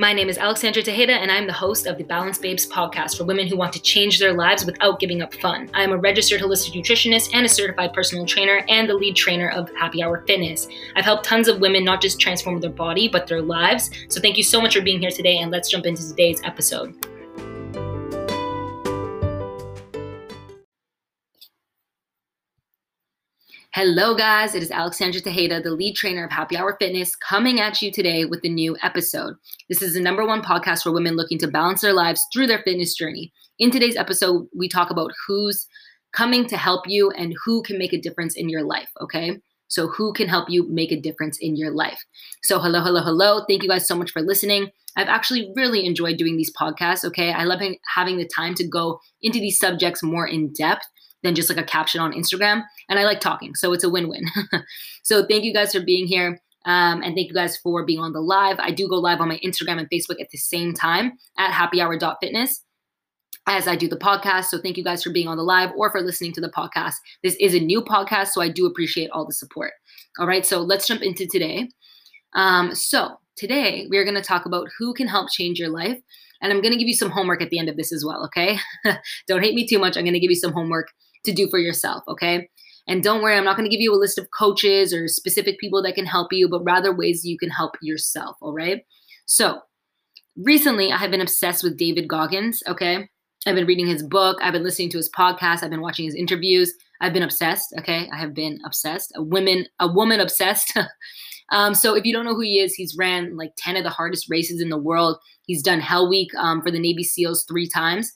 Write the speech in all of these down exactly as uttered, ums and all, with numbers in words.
My name is Alexandra Tejeda, and I'm the host of the Balanced Babes podcast for women who want to change their lives without giving up fun. I am a registered holistic nutritionist and a certified personal trainer and the lead trainer of Happy Hour Fitness. I've helped tons of women not just transform their body, but their lives. So thank you so much for being here today, and let's jump into today's episode. Hello guys, it is Alexandra Tejeda, the lead trainer of Happy Hour Fitness, coming at you today with a new episode. This is the number one podcast for women looking to balance their lives through their fitness journey. In today's episode, we talk about who's coming to help you and who can make a difference in your life, okay? So who can help you make a difference in your life? So hello, hello, hello. Thank you guys so much for listening. I've actually really enjoyed doing these podcasts, okay? I love having the time to go into these subjects more in depth than just like a caption on Instagram. And I like talking, so it's a win-win. So thank you guys for being here. Um, and thank you guys for being on the live. I do go live on my Instagram and Facebook at the same time at happy hour dot fitness as I do the podcast. So thank you guys for being on the live or for listening to the podcast. This is a new podcast, so I do appreciate all the support. All right, so let's jump into today. Um, so today we're gonna talk about who can help change your life. And I'm gonna give you some homework at the end of this as well, okay? Don't hate me too much. I'm gonna give you some homework to do for yourself, okay? And don't worry, I'm not gonna give you a list of coaches or specific people that can help you, but rather ways you can help yourself, all right? So recently I have been obsessed with David Goggins, okay? I've been reading his book, I've been listening to his podcast, I've been watching his interviews. I've been obsessed, okay? I have been obsessed, a woman, a woman obsessed. um, so if you don't know who he is, he's ran like ten of the hardest races in the world. He's done Hell Week um, for the Navy SEALs three times.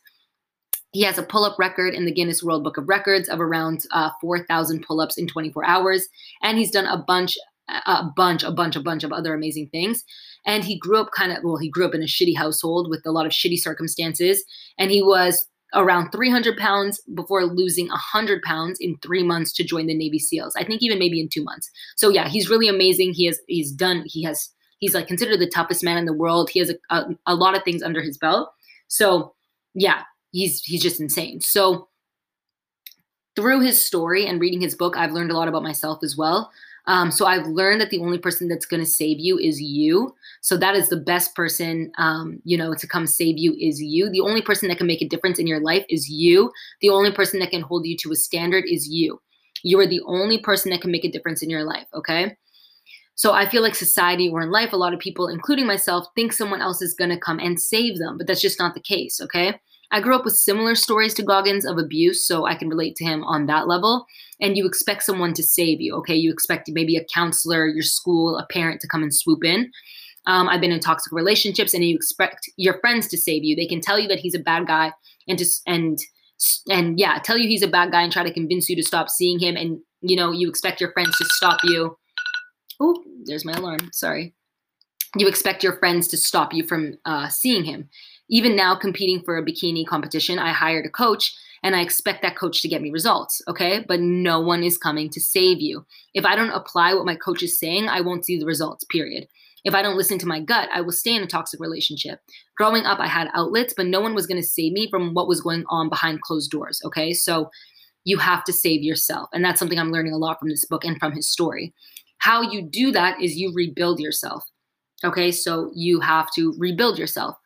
He has a pull-up record in the Guinness World Book of Records of around uh, four thousand pull-ups in twenty-four hours. And he's done a bunch, a bunch, a bunch, a bunch of other amazing things. And he grew up kind of, well, he grew up in a shitty household with a lot of shitty circumstances. And he was around three hundred pounds before losing one hundred pounds in three months to join the Navy SEALs. I think even maybe in two months. So yeah, he's really amazing. He has, he's done, he has, he's like considered the toughest man in the world. He has a, a, a lot of things under his belt. So yeah. He's he's just insane. So through his story and reading his book, I've learned a lot about myself as well. Um, so I've learned that the only person that's going to save you is you. So that is the best person, um, you know, to come save you is you. The only person that can make a difference in your life is you. The only person that can hold you to a standard is you. You are the only person that can make a difference in your life, okay? So I feel like society or in life, a lot of people, including myself, think someone else is going to come and save them, but that's just not the case, okay? I grew up with similar stories to Goggins of abuse, so I can relate to him on that level. And you expect someone to save you, okay? You expect maybe a counselor, your school, a parent to come and swoop in. Um, I've been in toxic relationships, and you expect your friends to save you. They can tell you that he's a bad guy and just and and yeah, tell you he's a bad guy and try to convince you to stop seeing him. And you know, you expect your friends to stop you. Oh, there's my alarm. Sorry. You expect your friends to stop you from uh, seeing him. Even now, competing for a bikini competition, I hired a coach and I expect that coach to get me results, okay? But no one is coming to save you. If I don't apply what my coach is saying, I won't see the results, period. If I don't listen to my gut, I will stay in a toxic relationship. Growing up, I had outlets, but no one was gonna save me from what was going on behind closed doors, okay? So you have to save yourself. And that's something I'm learning a lot from this book and from his story. How you do that is you rebuild yourself, okay? So you have to rebuild yourself.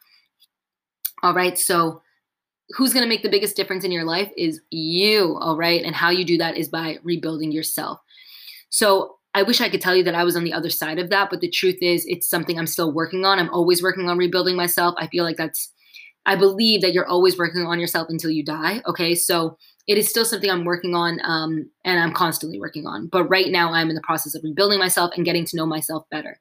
All right, so who's going to make the biggest difference in your life is you, all right? And how you do that is by rebuilding yourself. So I wish I could tell you that I was on the other side of that, but the truth is it's something I'm still working on. I'm always working on rebuilding myself. I feel like that's, I believe that you're always working on yourself until you die, okay? So it is still something I'm working on um, and I'm constantly working on. But right now I'm in the process of rebuilding myself and getting to know myself better.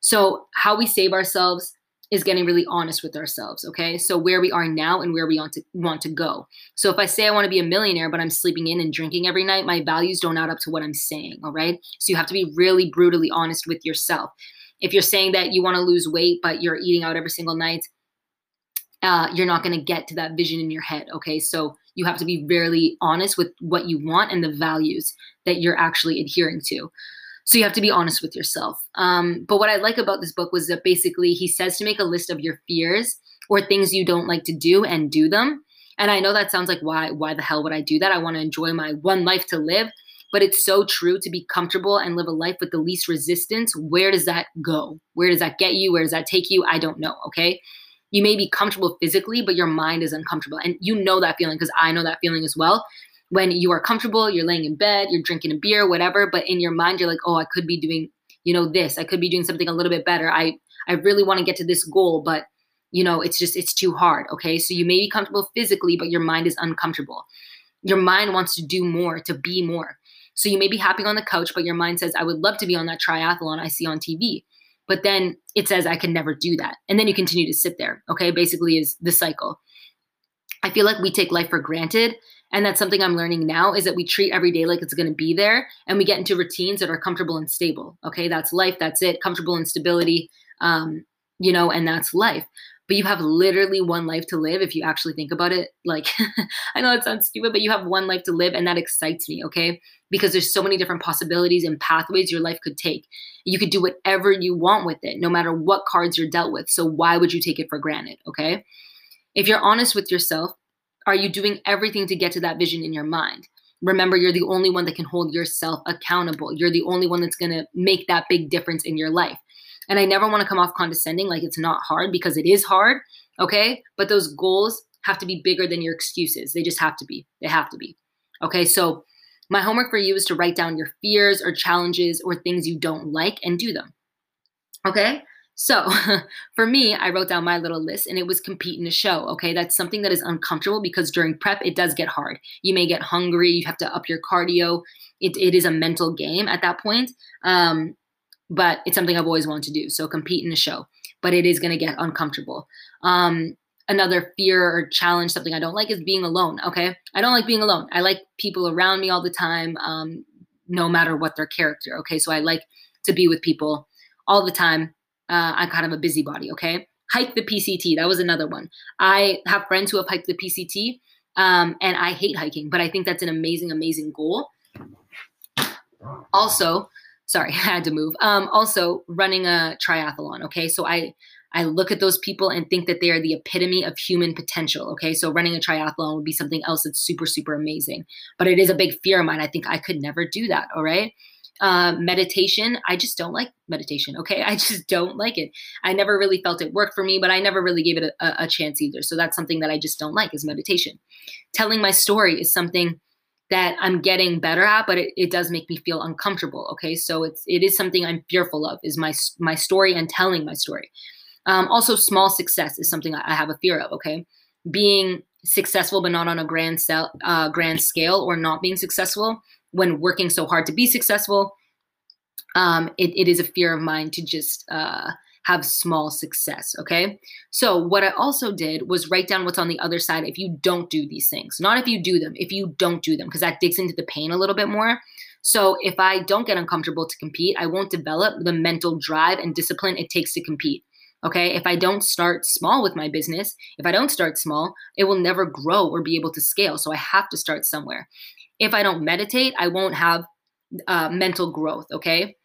So how we save ourselves is getting really honest with ourselves, okay? So where we are now and where we want to want to go. So if I say I want to be a millionaire, but I'm sleeping in and drinking every night, my values don't add up to what I'm saying, all right? So you have to be really brutally honest with yourself. If you're saying that you want to lose weight, but you're eating out every single night, uh, you're not going to get to that vision in your head, okay? So you have to be really honest with what you want and the values that you're actually adhering to. So you have to be honest with yourself. Um, but what I like about this book was that basically he says to make a list of your fears or things you don't like to do and do them. And I know that sounds like, why, why the hell would I do that? I want to enjoy my one life to live. but it's so true to be comfortable and live a life with the least resistance. Where does that go? Where does that get you? Where does that take you? I don't know, okay? You may be comfortable physically, but your mind is uncomfortable. And you know that feeling, because I know that feeling as well. When you are comfortable, you're laying in bed, you're drinking a beer, whatever, but in your mind, you're like, oh, I could be doing, you know, this. I could be doing something a little bit better. I, I really want to get to this goal, but, you know, it's just, it's too hard, okay? So you may be comfortable physically, but your mind is uncomfortable. Your mind wants to do more, to be more. So you may be happy on the couch, but your mind says, I would love to be on that triathlon I see on T V. But then it says, I can never do that. And then you continue to sit there, okay? Basically is the cycle. I feel like we take life for granted. And that's something I'm learning now, is that we treat every day like it's going to be there. And we get into routines that are comfortable and stable. Okay, that's life. That's it. Comfortable and stability, um, you know, and that's life. But you have literally one life to live if you actually think about it. Like, I know it sounds stupid, but you have one life to live, and that excites me, okay? Because there's so many different possibilities and pathways your life could take. You could do whatever you want with it, no matter what cards you're dealt with. So why would you take it for granted, okay? If you're honest with yourself, are you doing everything to get to that vision in your mind? Remember, you're the only one that can hold yourself accountable. You're the only one that's going to make that big difference in your life. And I never want to come off condescending, like it's not hard, because it is hard, okay? But those goals have to be bigger than your excuses. They just have to be. They have to be, okay? So my homework for you is to write down your fears or challenges or things you don't like and do them, okay? So for me, I wrote down my little list, and it was compete in a show, okay? That's something that is uncomfortable, because during prep, it does get hard. You may get hungry. You have to up your cardio. It, it is a mental game at that point, um, but it's something I've always wanted to do. So compete in a show, but it is going to get uncomfortable. Um, another fear or challenge, something I don't like, is being alone, okay? I don't like being alone. I like people around me all the time, um, no matter what their character, okay? So I like to be with people all the time. Uh, I'm kind of a busybody, okay? Hike the P C T. That was another one. I have friends who have hiked the P C T, um, and I hate hiking, but I think that's an amazing, amazing goal. Also, sorry, I had to move. Um, also, running a triathlon, okay? So I, I look at those people and think that they are the epitome of human potential, okay? So running a triathlon would be something else that's super, super amazing. But it is a big fear of mine. I think I could never do that, all right? Uh, meditation. I just don't like meditation. Okay. I just don't like it. I never really felt it worked for me, but I never really gave it a, a chance either. So that's something that I just don't like, is meditation. Telling my story is something that I'm getting better at, but it, it does make me feel uncomfortable. Okay. So it's, it is something I'm fearful of, is my, my story and telling my story. Um, also, small success is something I have a fear of. Okay. Being successful, but not on a grand sell, uh, grand scale, or not being successful when working so hard to be successful. Um, it, it is a fear of mine to just uh, have small success, okay? So what I also did was write down what's on the other side if you don't do these things. Not if you do them, if you don't do them, because that digs into the pain a little bit more. So if I don't get uncomfortable to compete, I won't develop the mental drive and discipline it takes to compete, okay? If I don't start small with my business, if I don't start small, it will never grow or be able to scale. So I have to start somewhere. If I don't meditate, I won't have uh, mental growth, okay?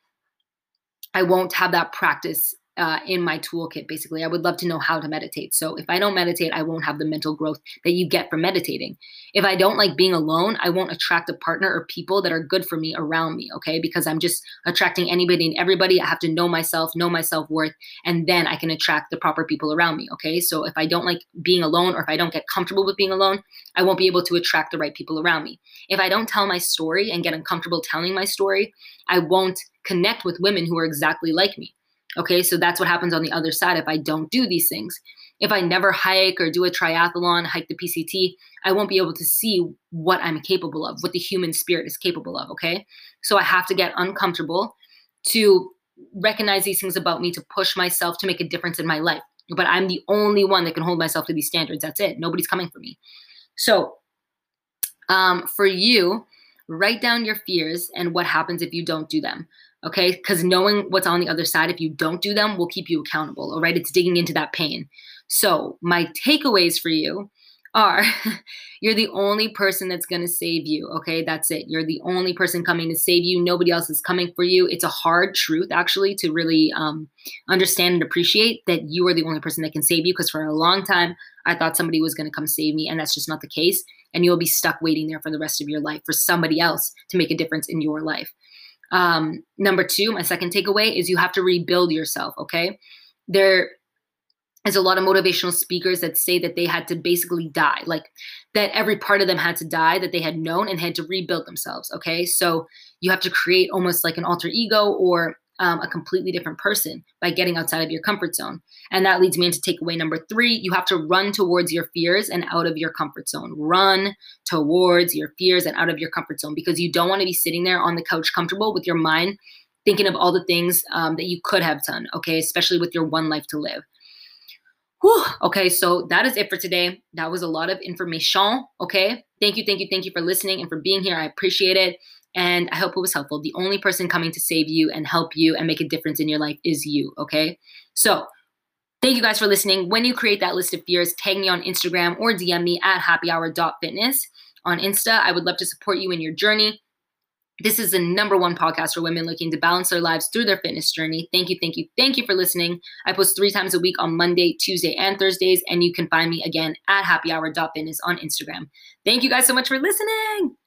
I won't have that practice uh, in my toolkit, basically. I would love to know how to meditate. So if I don't meditate, I won't have the mental growth that you get from meditating. If I don't like being alone, I won't attract a partner or people that are good for me around me, okay? Because I'm just attracting anybody and everybody. I have to know myself, know my self-worth, and then I can attract the proper people around me, okay? So if I don't like being alone, or if I don't get comfortable with being alone, I won't be able to attract the right people around me. If I don't tell my story and get uncomfortable telling my story, I won't connect with women who are exactly like me. Okay, so that's what happens on the other side if I don't do these things. If I never hike or do a triathlon, hike the P C T, I won't be able to see what I'm capable of, what the human spirit is capable of, okay? So I have to get uncomfortable to recognize these things about me, to push myself, to make a difference in my life. But I'm the only one that can hold myself to these standards. That's it. Nobody's coming for me. So um, for you, write down your fears and what happens if you don't do them. Okay, because knowing what's on the other side, if you don't do them, will keep you accountable, all right? It's digging into that pain. So my takeaways for you are, you're the only person that's going to save you, okay? That's it. You're the only person coming to save you. Nobody else is coming for you. It's a hard truth, actually, to really um, understand and appreciate that you are the only person that can save you, because for a long time, I thought somebody was going to come save me, and that's just not the case. and you'll be stuck waiting there for the rest of your life for somebody else to make a difference in your life. Um, number two, my second takeaway is you have to rebuild yourself. Okay. There is a lot of motivational speakers that say that they had to basically die, like that every part of them had to die that they had known and had to rebuild themselves. Okay. So you have to create almost like an alter ego or um, a completely different person by getting outside of your comfort zone. And that leads me into takeaway number three. You have to run towards your fears and out of your comfort zone. Run towards your fears and out of your comfort zone, because you don't want to be sitting there on the couch comfortable with your mind thinking of all the things um, that you could have done. Okay. Especially with your one life to live. Whew. Okay. So that is it for today. That was a lot of information. Okay. Thank you. Thank you. Thank you for listening and for being here. I appreciate it. And I hope it was helpful. The only person coming to save you and help you and make a difference in your life is you, okay? So thank you guys for listening. When you create that list of fears, tag me on Instagram or D M me at happy hour dot fitness on Insta. I would love to support you in your journey. This is the number one podcast for women looking to balance their lives through their fitness journey. Thank you, thank you, thank you for listening. I post three times a week on Monday, Tuesday, and Thursdays. And you can find me again at happy hour dot fitness on Instagram. Thank you guys so much for listening.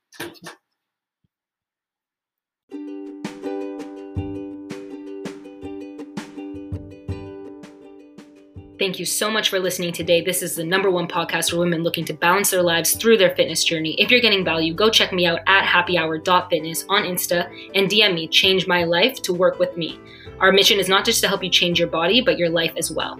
Thank you so much for listening today. This is the number one podcast for women looking to balance their lives through their fitness journey. If you're getting value, go check me out at happy hour dot fitness on Insta and D M me, change my life to work with me. Our mission is not just to help you change your body, but your life as well.